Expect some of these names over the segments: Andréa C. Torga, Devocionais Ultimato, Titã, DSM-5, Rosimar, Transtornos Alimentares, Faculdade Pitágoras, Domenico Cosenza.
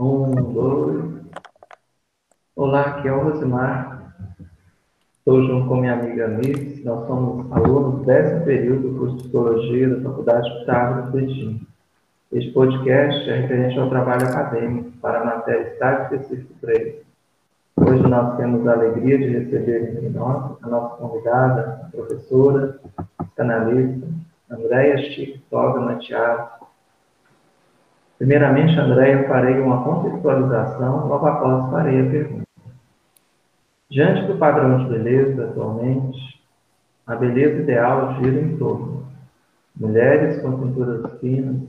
2. Olá, aqui é o Rosimar. Estou junto com minha amiga Miss. Nós somos alunos do 10º período do curso de Psicologia da Faculdade Pitágoras do Titã. Este podcast é referente ao trabalho acadêmico para a matéria Estágio Específico 3. Hoje nós temos a alegria de receber entre nós a nossa convidada, a professora, psicanalista, Andréa C. Torga. Primeiramente, Andréa, farei uma contextualização, logo após farei a pergunta. Diante do padrão de beleza atualmente, a beleza ideal gira em torno. Mulheres com cinturas finas,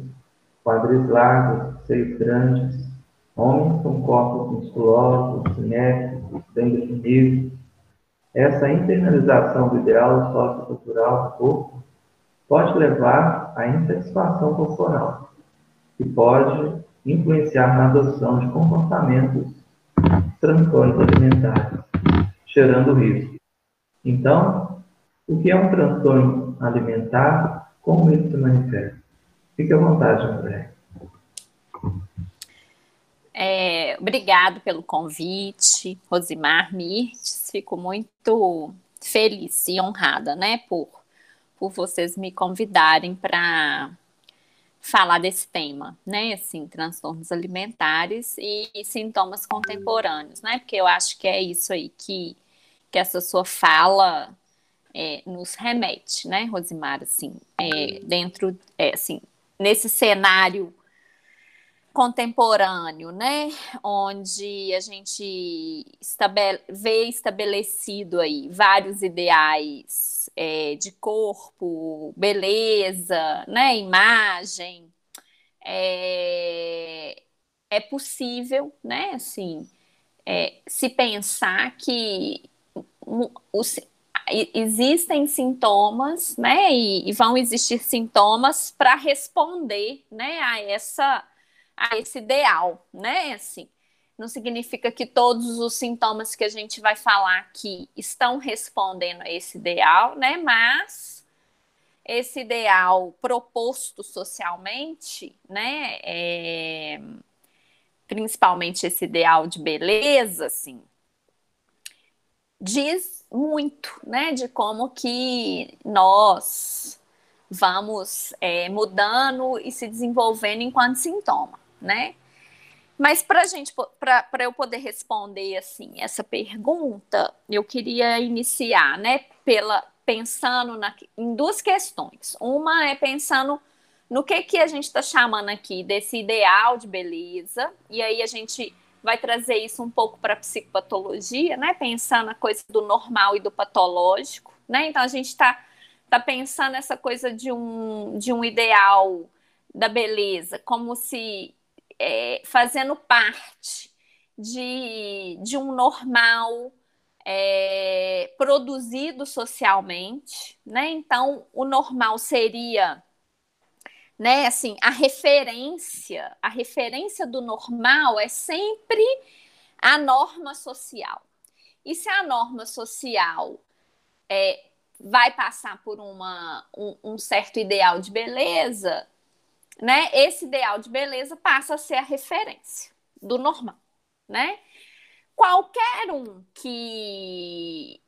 quadris largos, seios grandes, homens com corpos musculosos, cinéticos, bem definidos. Essa internalização do ideal sociocultural do corpo pode levar à insatisfação corporal, que pode influenciar na adoção de comportamentos transtornos alimentares, gerando risco. Então, o que é um transtorno alimentar? Como ele se manifesta? Fique à vontade, André. Obrigado pelo convite, Rosimar, Mirtes. Fico muito feliz e honrada, né, por vocês me convidarem para falar desse tema, né, assim, transtornos alimentares e sintomas contemporâneos, né, porque eu acho que é isso aí que essa sua fala nos remete, né, Rosimar, assim, dentro, assim, nesse cenário contemporâneo, né, onde a gente vê estabelecido aí vários ideais de corpo, beleza, né, imagem, é possível, né, assim, se pensar que existem sintomas, né, e vão existir sintomas para responder, né, a esse ideal, né, assim. Não significa que todos os sintomas que a gente vai falar aqui estão respondendo a esse ideal, né, mas esse ideal proposto socialmente, né, principalmente esse ideal de beleza, assim, diz muito, né, de como que nós vamos mudando e se desenvolvendo enquanto sintoma, né? Mas para eu poder responder assim essa pergunta, eu queria iniciar, né, pensando em duas questões. Uma é pensando no que a gente está chamando aqui desse ideal de beleza, e aí a gente vai trazer isso um pouco para a psicopatologia, né? Pensando a coisa do normal e do patológico, né? Então, a gente está pensando essa coisa de um ideal da beleza, como se fazendo parte de um normal produzido socialmente, né? Então, o normal seria, né, assim, a referência do normal é sempre a norma social. E se a norma social vai passar por um certo ideal de beleza, né, esse ideal de beleza passa a ser a referência do normal, né? Qualquer um que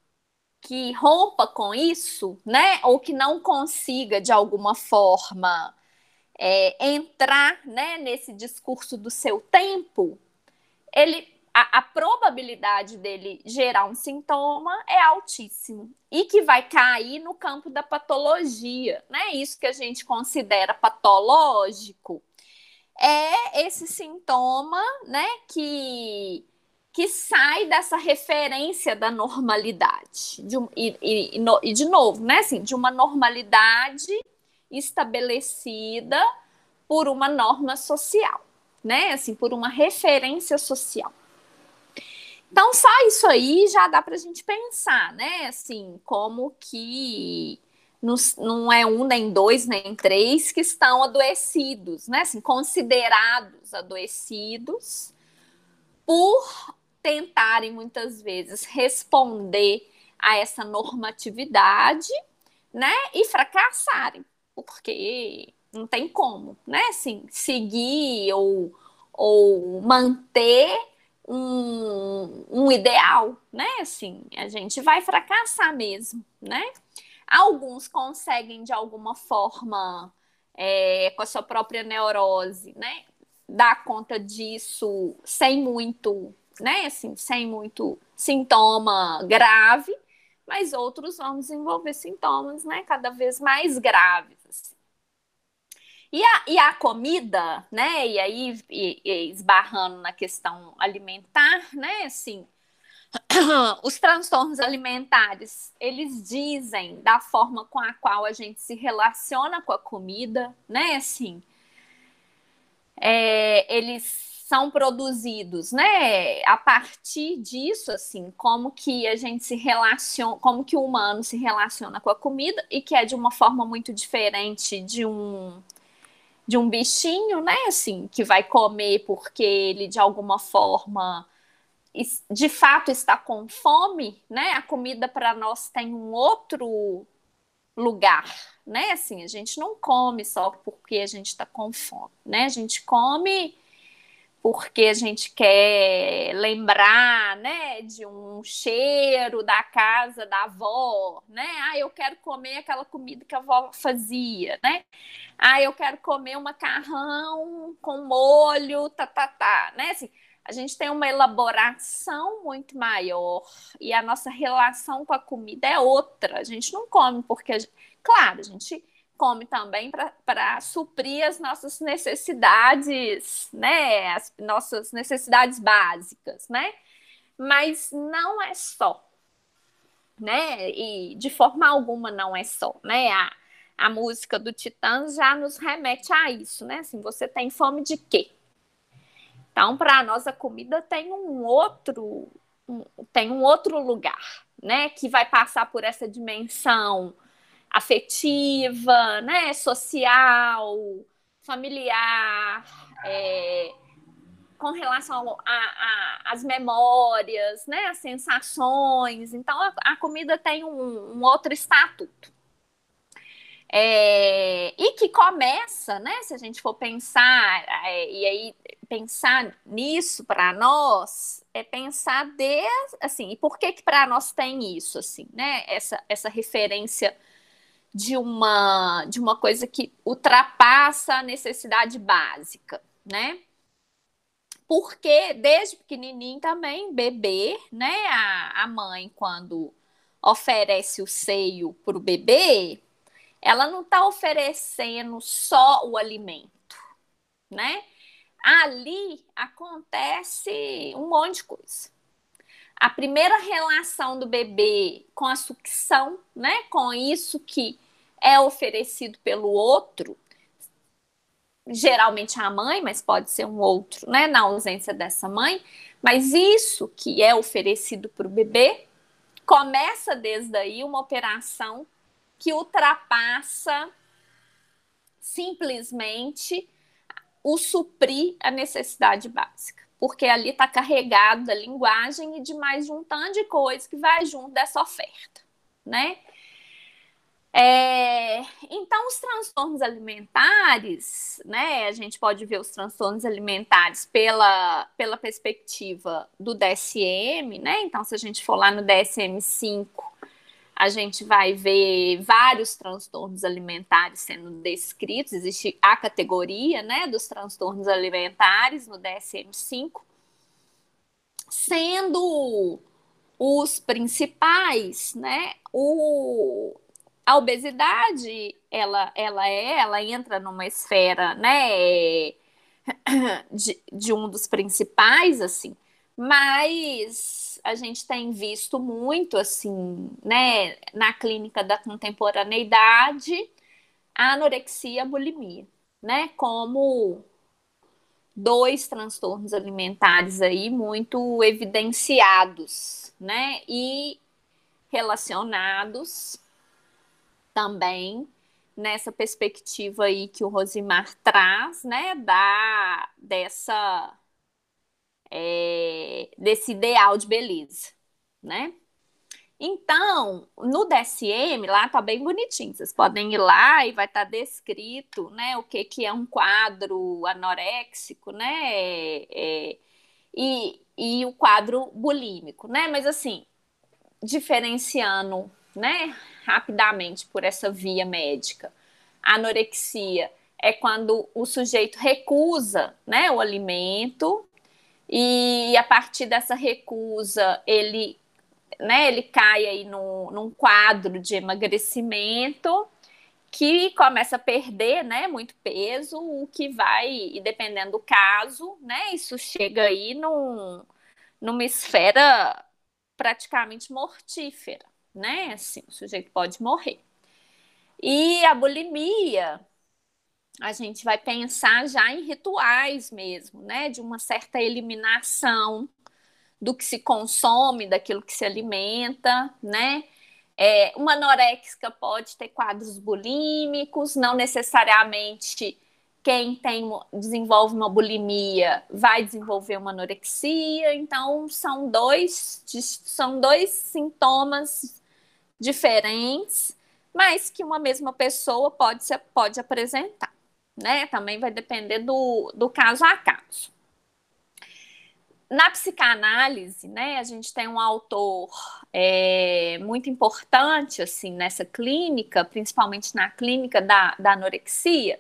rompa com isso, né, ou que não consiga, de alguma forma, entrar, né, nesse discurso do seu tempo, a probabilidade dele gerar um sintoma é altíssima e que vai cair no campo da patologia, né? Isso que a gente considera patológico é esse sintoma, né, que sai dessa referência da normalidade e de novo, né, assim, de uma normalidade estabelecida por uma norma social, né, assim, por uma referência social. Então, só isso aí já dá para a gente pensar, né, assim, como que não é um, nem dois, nem três que estão adoecidos, né, assim, considerados adoecidos por tentarem, muitas vezes, responder a essa normatividade, né, e fracassarem, porque não tem como, né, assim, seguir ou ou manter um ideal, né? Assim, a gente vai fracassar mesmo, né? Alguns conseguem, de alguma forma, com a sua própria neurose, né? Dar conta disso sem muito, né? Assim, sem muito sintoma grave, mas outros vão desenvolver sintomas, né? Cada vez mais graves. Assim. E a comida, né? E aí, esbarrando na questão alimentar, né? Assim, os transtornos alimentares, eles dizem da forma com a qual a gente se relaciona com a comida, né? Assim, eles são produzidos, né? A partir disso, assim, como que a gente se relaciona, como que o humano se relaciona com a comida, e que é de uma forma muito diferente de um bichinho, né, assim, que vai comer porque ele, de alguma forma, de fato está com fome, né? A comida para nós tem um outro lugar, né, assim, a gente não come só porque a gente está com fome, né, a gente come porque a gente quer lembrar, né, de um cheiro da casa da avó, né? Ah, eu quero comer aquela comida que a avó fazia, né? Ah, eu quero comer um macarrão com molho, né? Assim, a gente tem uma elaboração muito maior e a nossa relação com a comida é outra. A gente não come porque... Claro, a gente... come também para suprir as nossas necessidades, né? As nossas necessidades básicas, né? Mas não é só, né? E de forma alguma não é só, né? A música do Titã já nos remete a isso, né? Assim, você tem fome de quê? Então, para nós, a comida tem um outro lugar, né? Que vai passar por essa dimensão afetiva, né, social, familiar, com relação às memórias, né, às sensações. Então, a comida tem um outro estatuto. E que começa, né, se a gente for pensar, e aí pensar nisso para nós, é pensar desde, assim, e por que para nós tem isso, assim, né, essa referência de uma coisa que ultrapassa a necessidade básica, né? Porque desde pequenininho também, bebê, né? A mãe, quando oferece o seio para o bebê, ela não está oferecendo só o alimento, né? Ali acontece um monte de coisa. A primeira relação do bebê com a sucção, né? Com isso que é oferecido pelo outro, geralmente a mãe, mas pode ser um outro, né, na ausência dessa mãe, mas isso que é oferecido para o bebê, começa desde aí uma operação que ultrapassa simplesmente o suprir a necessidade básica, porque ali está carregado da linguagem e de mais um tanto de coisa que vai junto dessa oferta, né? Então, os transtornos alimentares, né? A gente pode ver os transtornos alimentares pela perspectiva do DSM, né? Então, se a gente for lá no DSM-5, a gente vai ver vários transtornos alimentares sendo descritos. Existe a categoria, né, dos transtornos alimentares no DSM-5, sendo os principais, né, a obesidade, ela entra numa esfera, né, de um dos principais, assim, mas a gente tem visto muito, assim, né, na clínica da contemporaneidade, a anorexia e a bulimia, né, como dois transtornos alimentares aí muito evidenciados, né, e relacionados também nessa perspectiva aí que o Rosimar traz, né, desse ideal de beleza, né? Então, no DSM, lá está bem bonitinho, vocês podem ir lá e vai estar descrito, né, o que, que é um quadro anoréxico, né, e o quadro bulímico, né, mas assim, diferenciando, né, rapidamente por essa via médica, a anorexia é quando o sujeito recusa, né, o alimento e a partir dessa recusa ele... né, ele cai aí num quadro de emagrecimento que começa a perder, né, muito peso, o que vai, e dependendo do caso, né, isso chega aí numa esfera praticamente mortífera, né, assim, o sujeito pode morrer. E a bulimia, a gente vai pensar já em rituais mesmo, né, de uma certa eliminação do que se consome, daquilo que se alimenta, né? Uma anoréxica pode ter quadros bulímicos, não necessariamente quem desenvolve uma bulimia vai desenvolver uma anorexia, então são dois sintomas diferentes, mas que uma mesma pessoa pode apresentar, né? Também vai depender do caso a caso. Na psicanálise, né, a gente tem um autor muito importante assim, nessa clínica, principalmente na clínica da anorexia,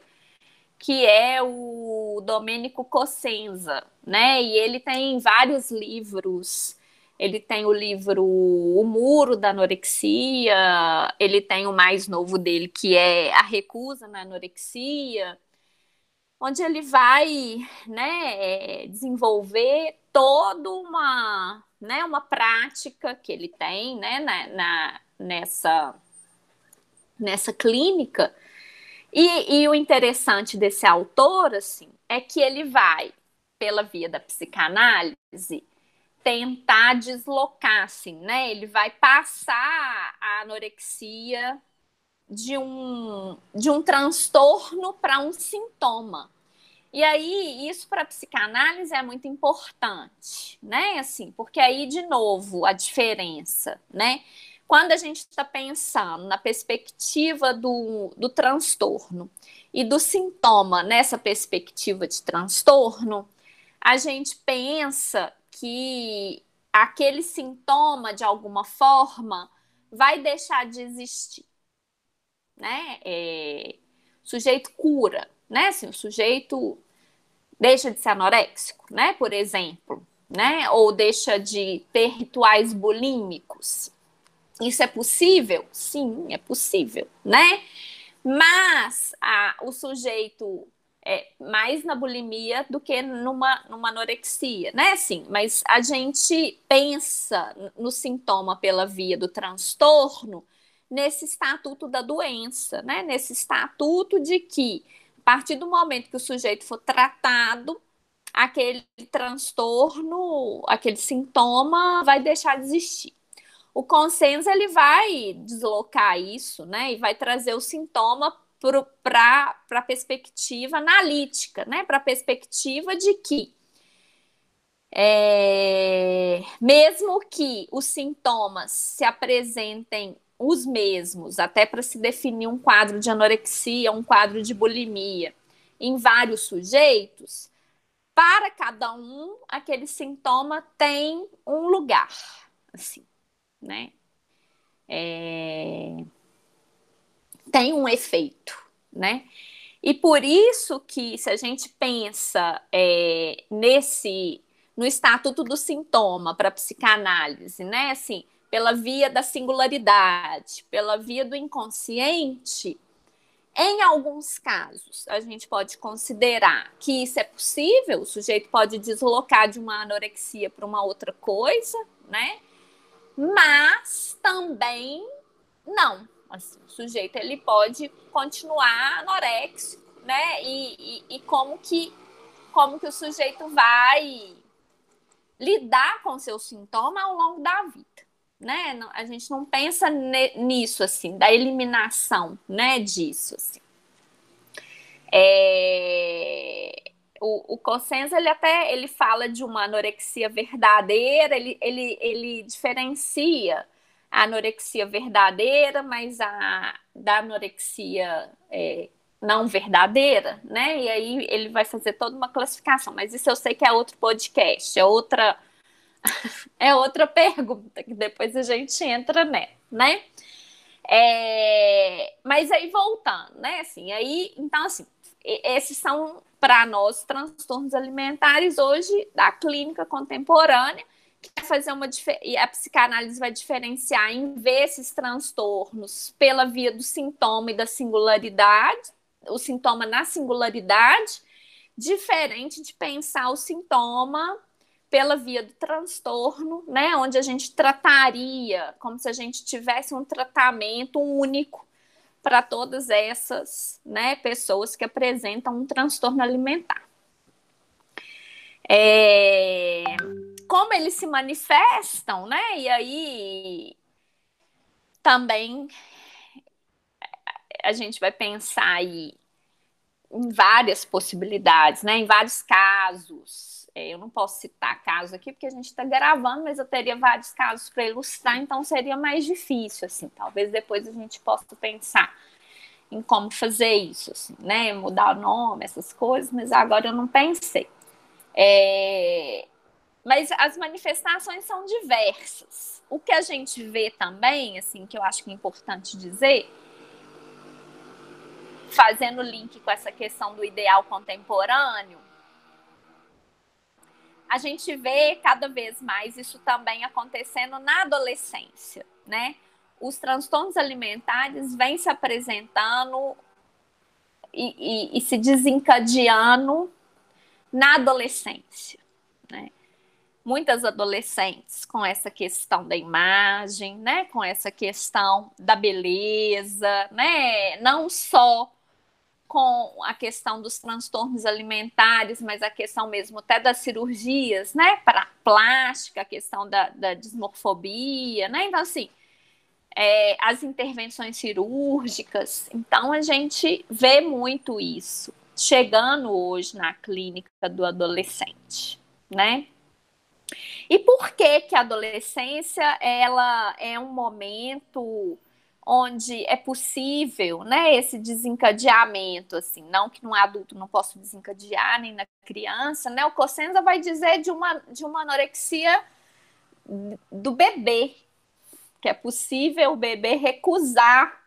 que é o Domenico Cosenza, né, e ele tem vários livros, ele tem o livro O Muro da Anorexia, ele tem o mais novo dele, que é A Recusa na Anorexia, onde ele vai, né, desenvolver toda uma prática que ele tem, né, nessa clínica. E o interessante desse autor assim, é que ele vai, pela via da psicanálise, tentar deslocar, assim, né, ele vai passar a anorexia de um transtorno para um sintoma. E aí, isso para a psicanálise é muito importante, né? Assim, porque aí, de novo, a diferença, né? Quando a gente está pensando na perspectiva do transtorno e do sintoma nessa perspectiva de transtorno, a gente pensa que aquele sintoma, de alguma forma, vai deixar de existir, né? O sujeito cura, né? Assim, o sujeito deixa de ser anoréxico, né? Por exemplo, né? Ou deixa de ter rituais bulímicos. Isso é possível? Sim, é possível, né? Mas o sujeito é mais na bulimia do que numa anorexia, né? Sim, mas a gente pensa no sintoma pela via do transtorno nesse estatuto da doença, né? Nesse estatuto de que a partir do momento que o sujeito for tratado, aquele transtorno, aquele sintoma vai deixar de existir. O Cosenza, ele vai deslocar isso, né, e vai trazer o sintoma para a perspectiva analítica, né, para a perspectiva de que mesmo que os sintomas se apresentem os mesmos, até para se definir um quadro de anorexia, um quadro de bulimia, em vários sujeitos, para cada um, aquele sintoma tem um lugar, assim, né? Tem um efeito, né? E por isso que, se a gente pensa no estatuto do sintoma para a psicanálise, né, assim, pela via da singularidade, pela via do inconsciente, em alguns casos a gente pode considerar que isso é possível, o sujeito pode deslocar de uma anorexia para uma outra coisa, né? Mas também não. Assim, o sujeito ele pode continuar anoréxico, né? E como que o sujeito vai lidar com seu sintoma ao longo da vida, né? A gente não pensa nisso, assim, da eliminação, né, disso, assim. O Cosenza, ele fala de uma anorexia verdadeira, ele diferencia a anorexia verdadeira, mas a da anorexia não verdadeira, né? E aí ele vai fazer toda uma classificação. Mas isso eu sei que é outro podcast, é outra pergunta, que depois a gente entra nela, né? Mas aí voltando, né? Assim, aí, então, assim, esses são, para nós, transtornos alimentares hoje da clínica contemporânea, que vai fazer e a psicanálise vai diferenciar em ver esses transtornos pela via do sintoma e da singularidade, o sintoma na singularidade, diferente de pensar o sintoma pela via do transtorno, né, onde a gente trataria, como se a gente tivesse um tratamento único para todas essas, né, pessoas que apresentam um transtorno alimentar. Como eles se manifestam, né? E aí também a gente vai pensar aí em várias possibilidades, né? Em vários casos. Eu não posso citar casos aqui porque a gente está gravando, mas eu teria vários casos para ilustrar, então seria mais difícil, assim. Talvez depois a gente possa pensar em como fazer isso, assim, né? Mudar o nome, essas coisas, mas agora eu não pensei. Mas as manifestações são diversas. O que a gente vê também, assim, que eu acho que é importante dizer, fazendo link com essa questão do ideal contemporâneo, a gente vê cada vez mais isso também acontecendo na adolescência, né? Os transtornos alimentares vêm se apresentando e se desencadeando na adolescência, né? Muitas adolescentes com essa questão da imagem, né? Com essa questão da beleza, né? Não só com a questão dos transtornos alimentares, mas a questão mesmo até das cirurgias, né? Para plástica, a questão da dismorfobia, né? Então, assim, as intervenções cirúrgicas. Então, a gente vê muito isso chegando hoje na clínica do adolescente, né? E por que que a adolescência ela é um momento onde é possível, né, esse desencadeamento, assim, não que num adulto não possa desencadear, nem na criança, né? O Cosenza vai dizer de uma anorexia do bebê, que é possível o bebê recusar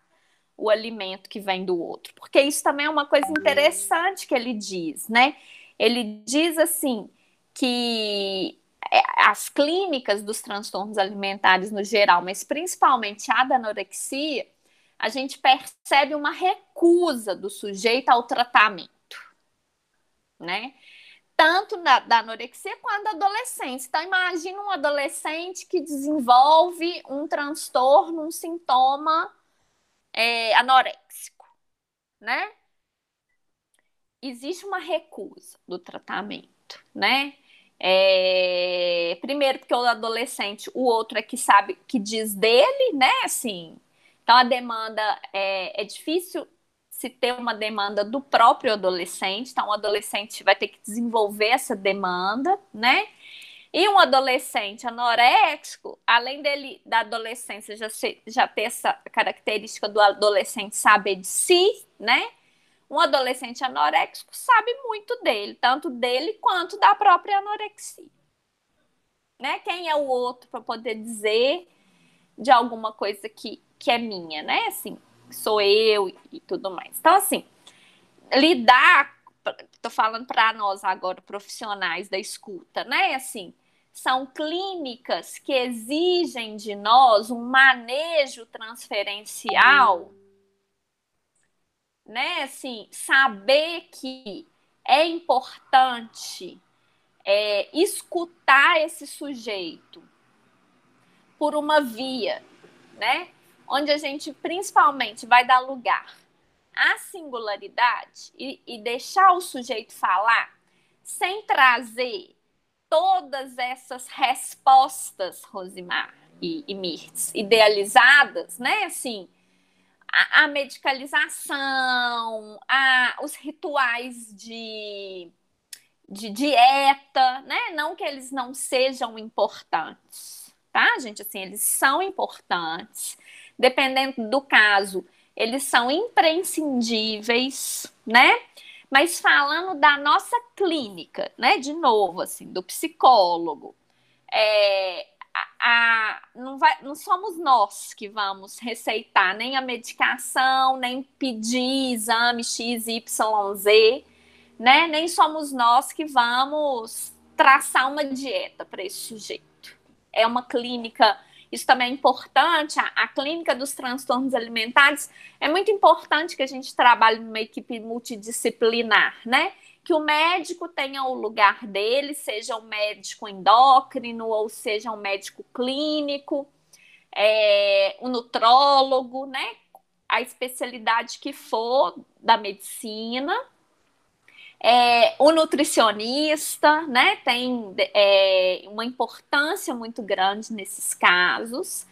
o alimento que vem do outro, porque isso também é uma coisa interessante que ele diz, né? Ele diz assim que as clínicas dos transtornos alimentares no geral, mas principalmente a da anorexia, a gente percebe uma recusa do sujeito ao tratamento, né? Tanto da anorexia quanto da adolescência. Então, imagina um adolescente que desenvolve um transtorno, um sintoma anoréxico, né? Existe uma recusa do tratamento, né? Primeiro porque o adolescente, o outro é que sabe, que diz dele, né, assim, então a demanda é difícil se ter uma demanda do próprio adolescente, então o adolescente vai ter que desenvolver essa demanda, né, e um adolescente anoréxico, além dele, da adolescência, já ter essa característica do adolescente saber de si, né, um adolescente anoréxico sabe muito dele, tanto dele quanto da própria anorexia, né? Quem é o outro para poder dizer de alguma coisa que é minha, né? Assim, sou eu e tudo mais. Então, assim, lidar, tô falando para nós agora, profissionais da escuta, né? Assim, são clínicas que exigem de nós um manejo transferencial, né, assim, saber que é importante escutar esse sujeito por uma via, né, onde a gente principalmente vai dar lugar à singularidade e deixar o sujeito falar sem trazer todas essas respostas, Rosimar e Mirtz, idealizadas, né, assim, a medicalização, os rituais de dieta, né? Não que eles não sejam importantes, tá, gente? Assim, eles são importantes. Dependendo do caso, eles são imprescindíveis, né? Mas falando da nossa clínica, né? De novo, assim, do psicólogo, não somos nós que vamos receitar nem a medicação, nem pedir exame X, Y, Z, né? Nem somos nós que vamos traçar uma dieta para esse sujeito. É uma clínica, isso também é importante, a clínica dos transtornos alimentares, é muito importante que a gente trabalhe numa equipe multidisciplinar, né? Que o médico tenha o lugar dele, seja um médico endócrino ou seja um médico clínico, um nutrólogo, né? A especialidade que for da medicina, o nutricionista, né? Tem uma importância muito grande nesses casos.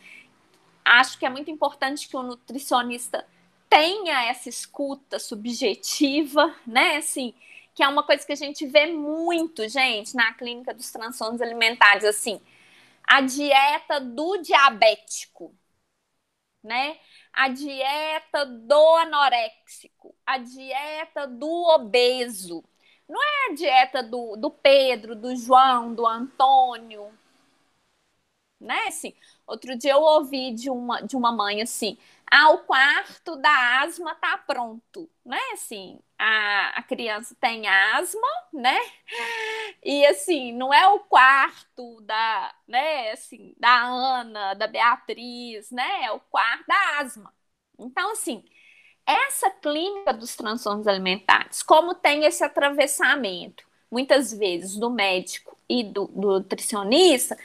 Acho que é muito importante que o nutricionista tenha essa escuta subjetiva, né? Assim, que é uma coisa que a gente vê muito, gente, na clínica dos transtornos alimentares, assim, a dieta do diabético, né? A dieta do anoréxico, a dieta do obeso. Não é a dieta do Pedro, do João, do Antônio, né? Assim, outro dia eu ouvi de uma mãe, assim, o quarto da asma tá pronto, né? Assim, a criança tem asma, né? E, assim, não é o quarto da, né? Assim, da Ana, da Beatriz, né? É o quarto da asma. Então, assim, essa clínica dos transtornos alimentares, como tem esse atravessamento, muitas vezes, do médico e do nutricionista,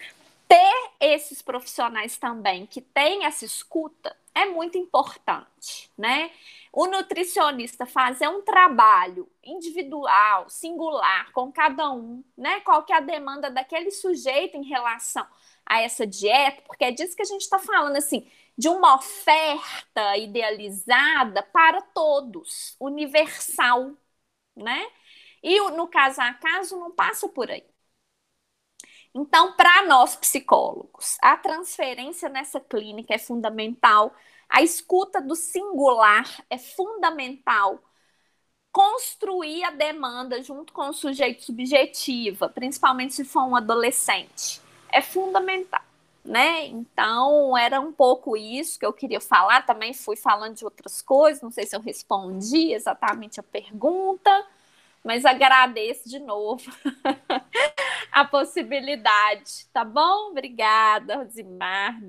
ter esses profissionais também que têm essa escuta é muito importante, né? O nutricionista fazer um trabalho individual, singular, com cada um, né? Qual que é a demanda daquele sujeito em relação a essa dieta, porque é disso que a gente está falando, assim, de uma oferta idealizada para todos, universal, né? E no caso a caso não passa por aí. Então, para nós psicólogos, a transferência nessa clínica é fundamental, a escuta do singular é fundamental, construir a demanda junto com o sujeito subjetiva, principalmente se for um adolescente, é fundamental, né? Então, era um pouco isso que eu queria falar, também fui falando de outras coisas, não sei se eu respondi exatamente a pergunta, mas agradeço de novo a possibilidade, tá bom? Obrigada, Rosimar.